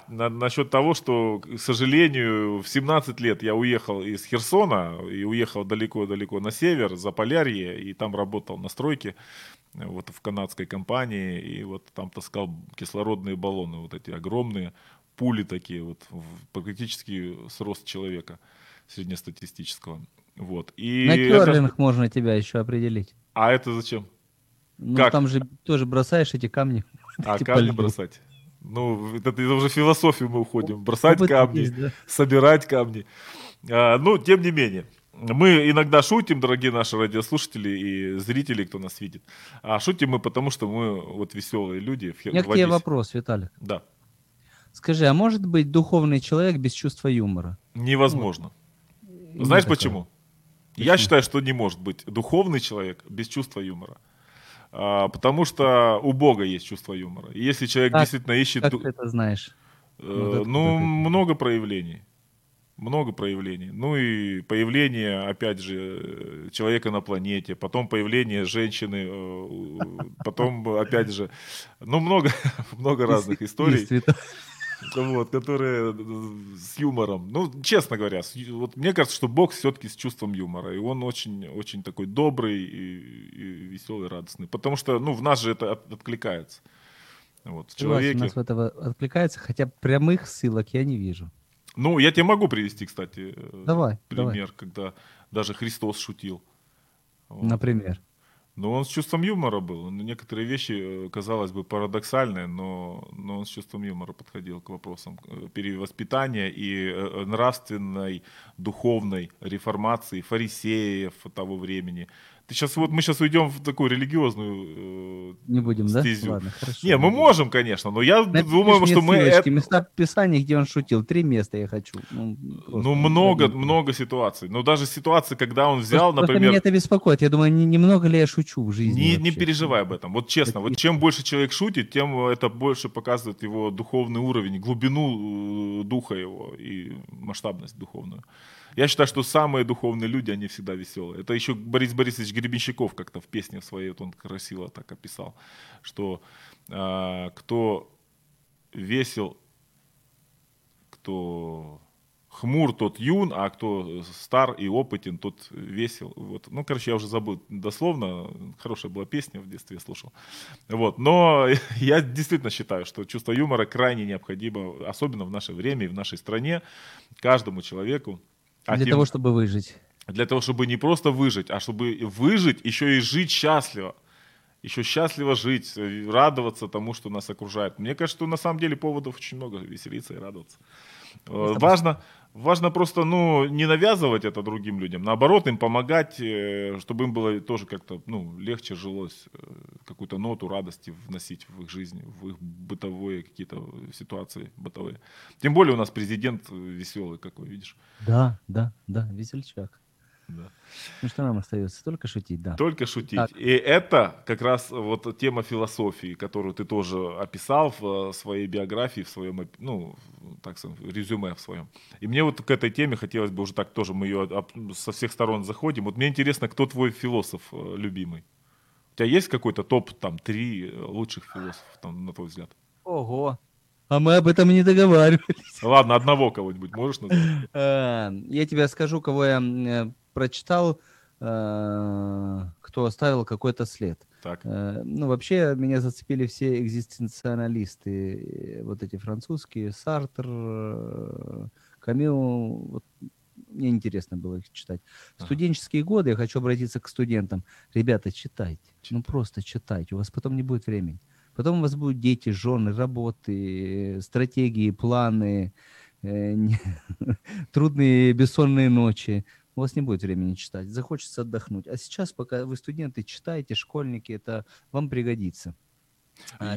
Насчет того, что, к сожалению, в 17 лет я уехал из Херсона и уехал далеко-далеко на север, за Полярье, и там работал на стройке вот, в канадской компании, и вот там таскал кислородные баллоны, вот эти огромные пули такие, вот, практически с рост человека среднестатистического. Вот. И на керлинг можно тебя еще определить. А это зачем? Ну, как? Там же тоже бросаешь эти камни. Камни бросать? Ну, это уже в философию мы уходим. Бросать камни, есть, да? Собирать камни. Тем не менее. Мы иногда шутим, дорогие наши радиослушатели и зрители, кто нас видит. А шутим мы потому, что мы вот веселые люди. У меня к тебе вопрос, Виталик. Да. Скажи, а может быть духовный человек без чувства юмора? Невозможно. Знаешь почему? Я считаю, что не может быть духовный человек без чувства юмора. Потому что у Бога есть чувство юмора. И если человек действительно ищет... Как ты это знаешь? Много проявлений. Много проявлений. Ну и появление, опять же, человека на планете, потом появление женщины, потом, опять же... много разных историй. Вот, которые с юмором. Честно говоря, вот мне кажется, что Бог все-таки с чувством юмора. И он очень, очень такой добрый и веселый, радостный. Потому что в нас же это откликается. Вот, в человеке. У нас в это откликается, хотя прямых ссылок я не вижу. Ну, я тебе могу привести, кстати, пример, когда даже Христос шутил. Вот. Например? Ну, он с чувством юмора был. Некоторые вещи, казалось бы, парадоксальные, но он с чувством юмора подходил к вопросам перевоспитания и нравственной, духовной реформации фарисеев того времени. Мы сейчас уйдем в такую религиозную не будем, стезю. Да? Ладно, хорошо. Не, мы можем, конечно, но я напиши думаю, что мы... Места Писания, где он шутил. 3 места я хочу. Много ситуаций. Но даже ситуации, когда он взял, просто, например... Меня это беспокоит. Я думаю, немного ли я шучу в жизни вообще. Не переживай об этом. Вот честно, так, вот чем больше человек шутит, тем это больше показывает его духовный уровень, глубину духа его и масштабность духовную. Я считаю, что самые духовные люди, они всегда веселые. Это еще Борис Борисович Гребенщиков как-то в песне своей, вот он красиво так описал, что кто весел, кто хмур, тот юн, а кто стар и опытен, тот весел. Вот. Ну, короче, я уже забыл дословно, хорошая была песня, в детстве я слушал. Вот. Но я действительно считаю, что чувство юмора крайне необходимо, особенно в наше время и в нашей стране, каждому человеку. Для того, чтобы выжить. Для того, чтобы не просто выжить, а чтобы выжить, еще и жить счастливо. Еще счастливо жить, радоваться тому, что нас окружает. Мне кажется, что на самом деле поводов очень много веселиться и радоваться. Важно просто не навязывать это другим людям. Наоборот, им помогать, чтобы им было тоже как-то легче жилось. Какую-то ноту радости вносить в их жизнь, в их бытовые какие-то ситуации бытовые. Тем более у нас президент веселый какой, видишь. Да, весельчак. Да. Ну что нам остается? Только шутить, да. Только шутить. Так. И это как раз вот тема философии, которую ты тоже описал в своей биографии, в своем, резюме в своем. И мне вот к этой теме хотелось бы уже так тоже, мы ее со всех сторон заходим. Вот мне интересно, кто твой философ любимый? У тебя есть какой-то топ, 3 лучших философов, на твой взгляд? Ого! А мы об этом не договаривались. Ладно, одного кого-нибудь можешь назвать? Я тебе скажу, кого я прочитал, кто оставил какой-то след. Так. Вообще, меня зацепили все экзистенциалисты, вот эти французские, Сартр, Камю. Вот, мне интересно было их читать. В студенческие годы, я хочу обратиться к студентам. Ребята, читайте. Просто читайте, у вас потом не будет времени. Потом у вас будут дети, жены, работы, стратегии, планы, трудные бессонные ночи. У вас не будет времени читать, захочется отдохнуть. А сейчас, пока вы студенты, читаете, школьники, это вам пригодится.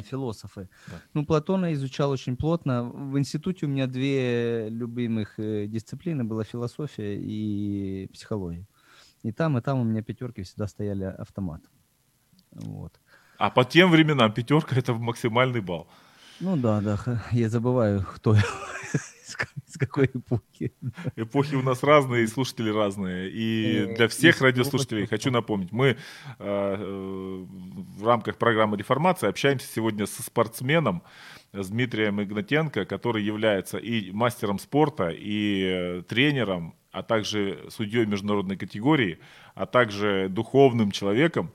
Философы. Да. Платона изучал очень плотно. В институте у меня 2 любимых дисциплины была философия и психология. И там у меня 5 всегда стояли автомат. Вот. А по тем временам 5 это максимальный балл. Я забываю, кто я, из какой эпохи. Эпохи у нас разные, и слушатели разные. И для всех радиослушателей хочу напомнить, мы в рамках программы «Реформация» общаемся сегодня со спортсменом, с Дмитрием Игнатенко, который является и мастером спорта, и тренером, а также судьей международной категории, а также духовным человеком.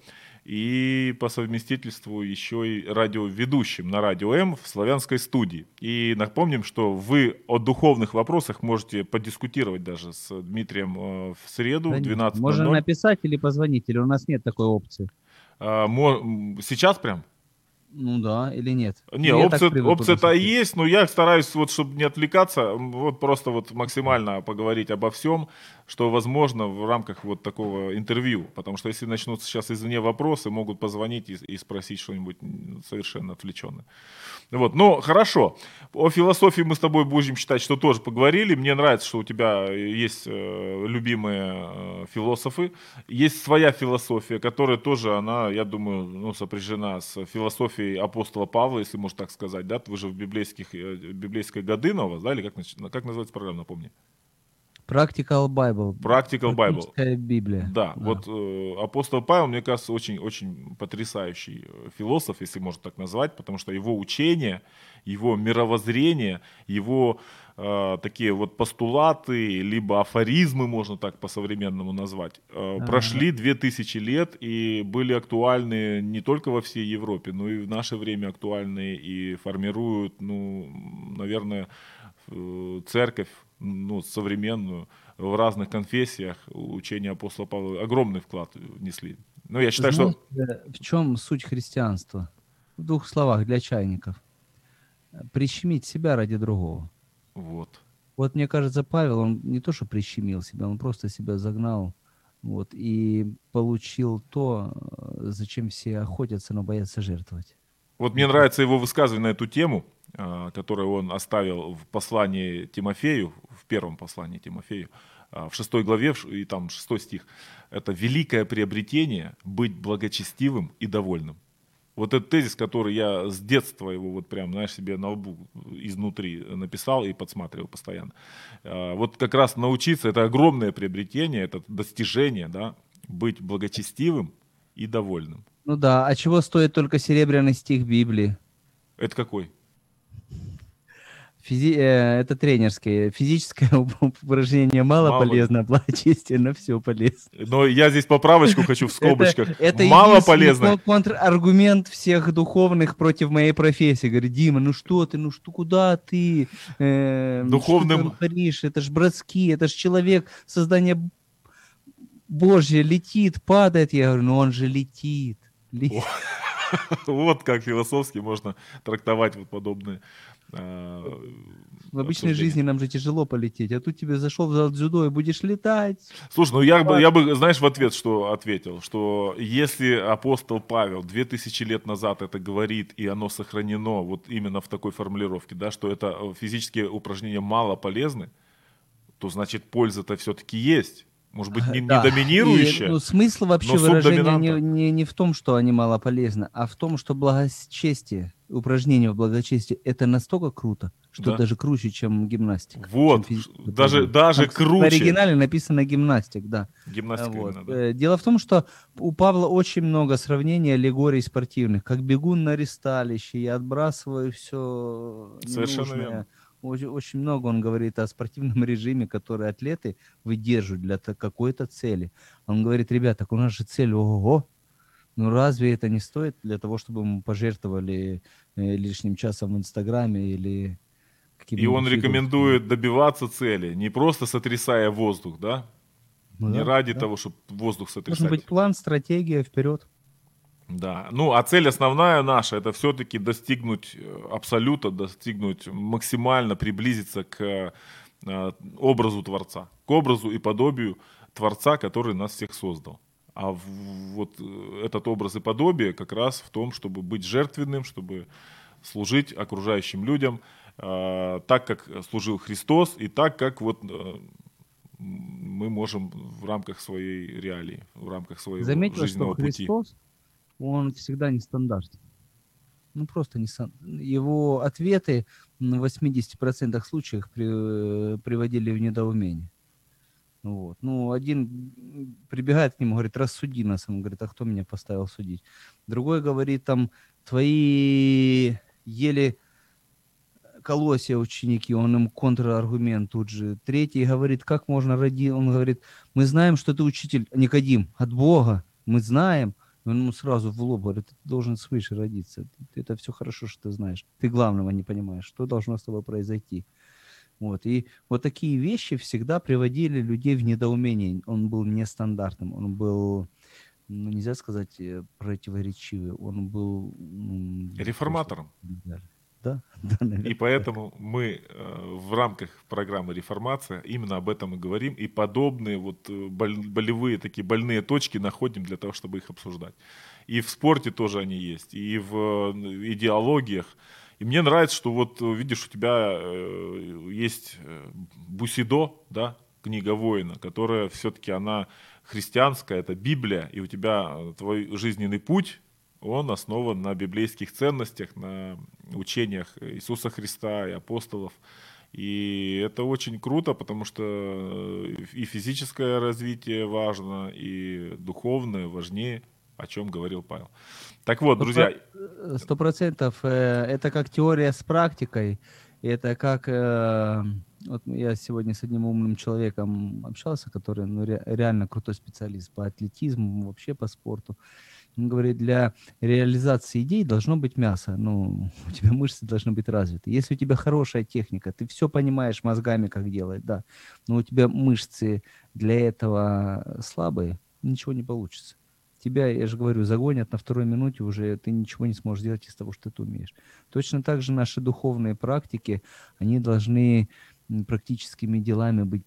И по совместительству еще и радиоведущим на Радио М в Славянской студии. И напомним, что вы о духовных вопросах можете подискутировать даже с Дмитрием в среду в 12:00. Можно написать или позвонить, или у нас нет такой опции. Сейчас прям? Или нет. Не, опция-то есть, но я стараюсь, чтобы не отвлекаться, просто максимально поговорить обо всем, что возможно в рамках такого интервью. Потому что если начнутся сейчас извне вопросы, могут позвонить и спросить что-нибудь совершенно отвлеченное. Хорошо. О философии мы с тобой будем считать, что тоже поговорили. Мне нравится, что у тебя есть любимые философы. Есть своя философия, которая тоже, она, я думаю, сопряжена с философией апостола Павла, если можно так сказать, да, вы же в библейской Годынова, да, или как называется программа, напомни. Practical Bible. Practical Bible. Библия. Да. Апостол Павел, мне кажется, очень-очень потрясающий философ, если можно так назвать, потому что его учение, его мировоззрение, его такие вот постулаты, либо афоризмы, можно так по-современному назвать, прошли 2000 лет и были актуальны не только во всей Европе, но и в наше время актуальны и формируют, ну, наверное, церковь, ну, современную в разных конфессиях. Учения апостола Павла огромный вклад внесли. Ну, я считаю, знаете, что... В чем суть христианства? В двух словах для чайников. Прищемить себя ради другого. Вот, мне кажется, Павел, он не то, что прищемил себя, он просто себя загнал, вот, и получил то, зачем все охотятся, но боятся жертвовать. Вот мне нравится его высказывание на эту тему, которое он оставил в послании Тимофею, в первом послании Тимофею, в 6 главе, и там 6 стих. Это великое приобретение – быть благочестивым и довольным. Вот этот тезис, который я с детства его вот прям, знаешь, себе на лбу изнутри написал и подсматривал постоянно. Вот как раз научиться, это огромное приобретение, это достижение, да, быть благочестивым и довольным. Ну да, а чего стоит только серебряный стих Библии? Это какой? Это тренерское. Физическое упражнение мало полезно, благочестие все полезно. Но я здесь поправочку хочу в скобочках. Это мало полезно. Это контраргумент всех духовных против моей профессии. Говорит, Дима, ну что ты, ну что, куда ты? Духовным... Это ж братские, это ж человек, создание Божье, летит, падает. Я говорю, ну он же летит. Вот как философски можно трактовать вот подобные. В обычной жизни нам же тяжело полететь, а тут тебе зашел в зал дзюдо и будешь летать. Слушай, ну я бы, знаешь, в ответ что ответил, что если апостол Павел 2000 лет назад это говорит, и оно сохранено вот именно в такой формулировке, да, что это физические упражнения мало полезны, то значит польза-то все-таки есть. Может быть, не доминирующая. И, ну, смысл вообще выражения не в том, что они мало полезны, а в том, что благочестие, упражнение в благочестии, это настолько круто, что даже круче, чем гимнастика. Вот, чем даже там, круче. В оригинале написано гимнастик, да. Гимнастика вот. Именно, да. Дело в том, что у Павла очень много сравнений, аллегорий спортивных. Как бегун на ристалище, я отбрасываю все совершенно ненужное. Верно. Очень много он говорит о спортивном режиме, который атлеты выдерживают для какой-то цели. Он говорит, ребята, у нас же цель, ого-го, ну разве это не стоит для того, чтобы мы пожертвовали лишним часом в Инстаграме или... И он рекомендует добиваться цели, не просто сотрясая воздух, да? Ну, не ради того, чтобы воздух сотрясать. Должен быть план, стратегия, вперед. Да, ну а цель основная наша, это все-таки достигнуть абсолюта, достигнуть максимально, приблизиться к образу Творца, к образу и подобию Творца, который нас всех создал. А вот этот образ и подобие как раз в том, чтобы быть жертвенным, чтобы служить окружающим людям так, как служил Христос и так, как вот... мы можем в рамках своей реалии, в рамках своего заметил, жизненного что Христос... пути. Он всегда нестандартен. Ну, просто нестандартен. Его ответы в 80% случаев приводили в недоумение. Вот. Ну, один прибегает к нему, говорит, рассуди нас. Он говорит, а кто меня поставил судить? Другой говорит, там, твои еле колосья ученики, он им контраргумент тут же. Третий говорит, как можно родить? Он говорит, мы знаем, что ты учитель, Никодим, от Бога, мы знаем. Он ему сразу в лоб говорит, ты должен свыше родиться. Это все хорошо, что ты знаешь. Ты главного не понимаешь, что должно с тобой произойти. Вот. И вот такие вещи всегда приводили людей в недоумение. Он был нестандартным, он был, ну, нельзя сказать, противоречивый. Он был... Реформатором. Да, наверное. И поэтому мы в рамках программы «Реформация» именно об этом и говорим, и подобные вот болевые, такие больные точки находим для того, чтобы их обсуждать. И в спорте тоже они есть, и в идеологиях. И мне нравится, что вот видишь, у тебя есть «Бусидо», да, книга воина, которая все-таки она христианская, это Библия, и у тебя твой жизненный путь, он основан на библейских ценностях, на учениях Иисуса Христа и апостолов. И это очень круто, потому что и физическое развитие важно, и духовное важнее, о чем говорил Павел. Так вот, друзья... 100% это как теория с практикой, это как Вот я сегодня с одним умным человеком общался, который реально крутой специалист по атлетизму, вообще по спорту. Он говорит, для реализации идей должно быть мясо. Ну, у тебя мышцы должны быть развиты. Если у тебя хорошая техника, ты все понимаешь мозгами, как делать, да. Но у тебя мышцы для этого слабые, ничего не получится. Тебя, я же говорю, загонят на второй минуте, уже ты ничего не сможешь делать из того, что ты умеешь. Точно так же наши духовные практики, они должны практическими делами быть.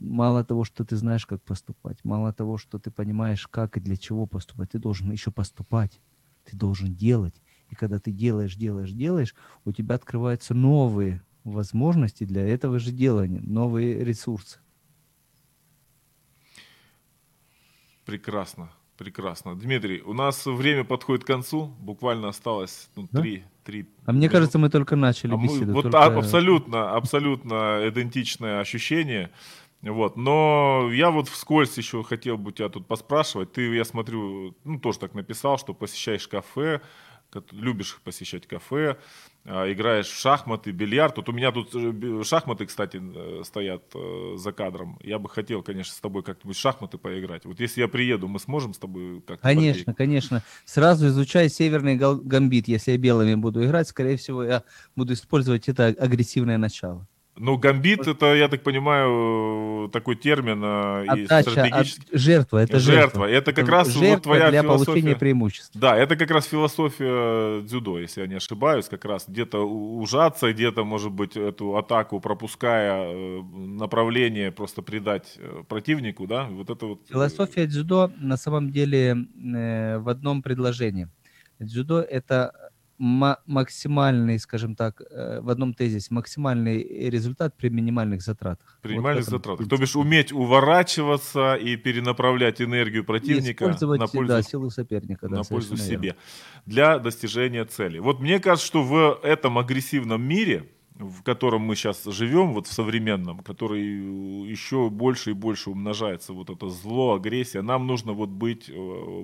Мало того, что ты знаешь, как поступать, мало того, что ты понимаешь, как и для чего поступать, ты должен еще поступать, ты должен делать. И когда ты делаешь, у тебя открываются новые возможности для этого же делания, новые ресурсы. Прекрасно. Дмитрий, у нас время подходит к концу. Буквально осталось три. А мне кажется, мы только начали беседу. Абсолютно идентичное ощущение. Вот. Но я вот вскользь еще хотел бы тебя тут поспрашивать. Ты, я смотрю, тоже так написал, что посещаешь кафе, любишь посещать кафе, играешь в шахматы, бильярд. Вот у меня тут шахматы, кстати, стоят за кадром. Я бы хотел, конечно, с тобой как-нибудь в шахматы поиграть. Вот если я приеду, мы сможем с тобой как-то... Конечно. Сразу изучай северный гамбит. Если я белыми буду играть, скорее всего, я буду использовать это агрессивное начало. Ну, гамбит, это, я так понимаю, такой термин и стратегический. Жертва. Это как раз жертва вот твоя для философия. Получения преимуществ. Да, это как раз философия дзюдо, если я не ошибаюсь, как раз где-то ужаться, где-то, может быть, эту атаку пропуская направление, просто придать противнику, да? Вот это вот. Философия дзюдо на самом деле в одном предложении. Дзюдо это максимальный, скажем так, в одном тезисе, максимальный результат при минимальных затратах. При минимальных затратах. То бишь уметь уворачиваться и перенаправлять энергию противника на пользу, силу соперника. На пользу себе. Для достижения цели. Вот мне кажется, что в этом агрессивном мире, в котором мы сейчас живем, вот в современном, который еще больше и больше умножается, вот это зло, агрессия, нам нужно вот быть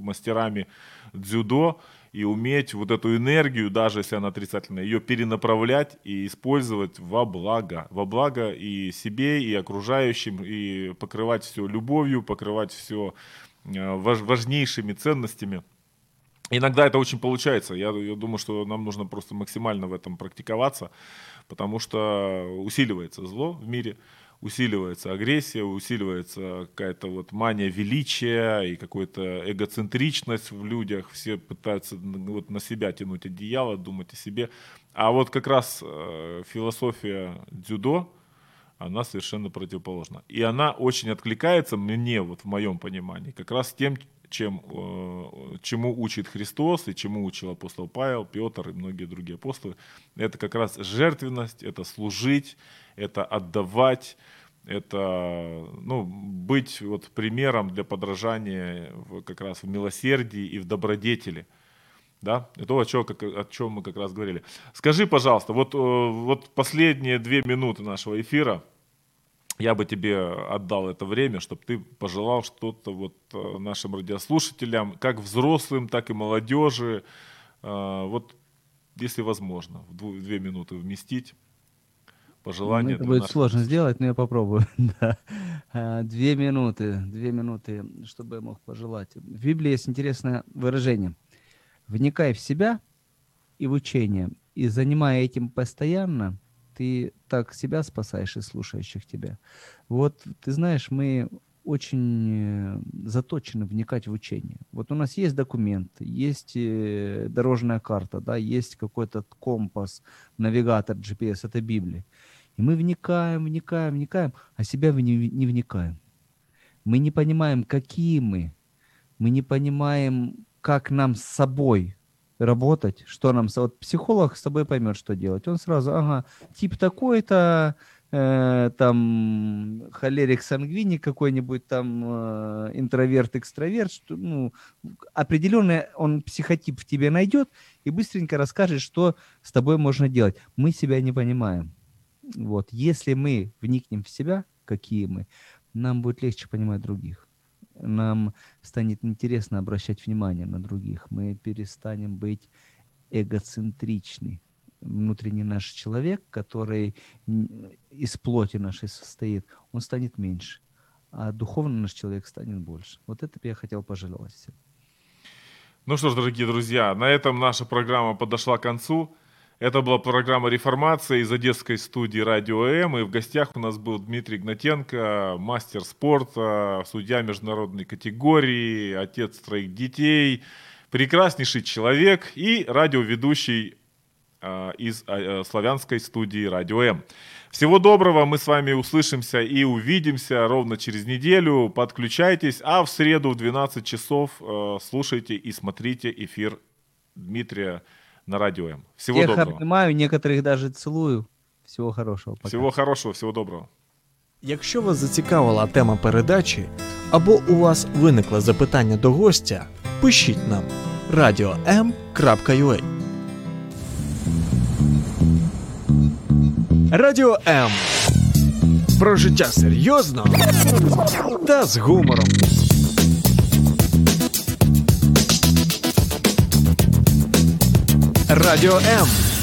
мастерами дзюдо, и уметь вот эту энергию, даже если она отрицательная, ее перенаправлять и использовать во благо и себе, и окружающим, и покрывать все любовью, покрывать все важнейшими ценностями. Иногда это очень получается. Я думаю, что нам нужно просто максимально в этом практиковаться, потому что усиливается зло в мире. Усиливается агрессия, усиливается какая-то вот мания величия и какая-то эгоцентричность в людях. Все пытаются вот на себя тянуть одеяло, думать о себе. А вот как раз философия дзюдо, она совершенно противоположна. И она очень откликается мне, вот в моем понимании, как раз тем, чему учит Христос и чему учил апостол Павел, Петр и многие другие апостолы. Это как раз жертвенность, это служить, это отдавать, это быть вот примером для подражания как раз в милосердии и в добродетели. Да? Это то, о чем мы как раз говорили. Скажи, пожалуйста, вот последние 2 минуты нашего эфира, я бы тебе отдал это время, чтобы ты пожелал что-то вот нашим радиослушателям, как взрослым, так и молодежи. Вот, если возможно, в 2 минуты вместить пожелание. Это будет сложно сделать, но я попробую. 2 минуты, чтобы я мог пожелать. В Библии есть интересное выражение. Вникай в себя и в учение, и занимая этим постоянно, ты так себя спасаешь и слушающих тебя. Вот, ты знаешь, мы очень заточены вникать в учение. Вот у нас есть документ, есть дорожная карта, да, есть какой-то компас, навигатор, GPS, это Библия. И мы вникаем, а себя не вникаем. Мы не понимаем, какие мы не понимаем, как нам с собой работать, что нам... Вот психолог с тобой поймет, что делать. Он сразу, тип такой-то, там, холерик-сангвиник какой-нибудь, там, интроверт-экстраверт, определенный он психотип в тебе найдет и быстренько расскажет, что с тобой можно делать. Мы себя не понимаем. Вот. Если мы вникнем в себя, какие мы, нам будет легче понимать других. Нам станет интересно обращать внимание на других. Мы перестанем быть эгоцентричны. внутренний наш человек, который из плоти нашей состоит, он станет меньше, а духовно наш человек станет больше. Вот это бы я хотел пожелать всем. Ну что ж, дорогие друзья, на этом наша программа подошла к концу. Это была программа «Реформация» из одесской студии «Радио М». И в гостях у нас был Дмитрий Игнатенко, мастер спорта, судья международной категории, отец троих детей, прекраснейший человек и радиоведущий из славянской студии «Радио М». Всего доброго, мы с вами услышимся и увидимся ровно через неделю. Подключайтесь, а в среду в 12 часов слушайте и смотрите эфир Дмитрия на Радио М. Всего всех доброго. Всех обнимаю, некоторых даже целую. Всего хорошего. Пока. Всего хорошого, всего доброго. Якщо вас зацікавила тема передачі, або у вас виникло запитання до гостя, пишіть нам radio.m.ua. Радіо М. Про життя серйозно та з гумором. Радіо М.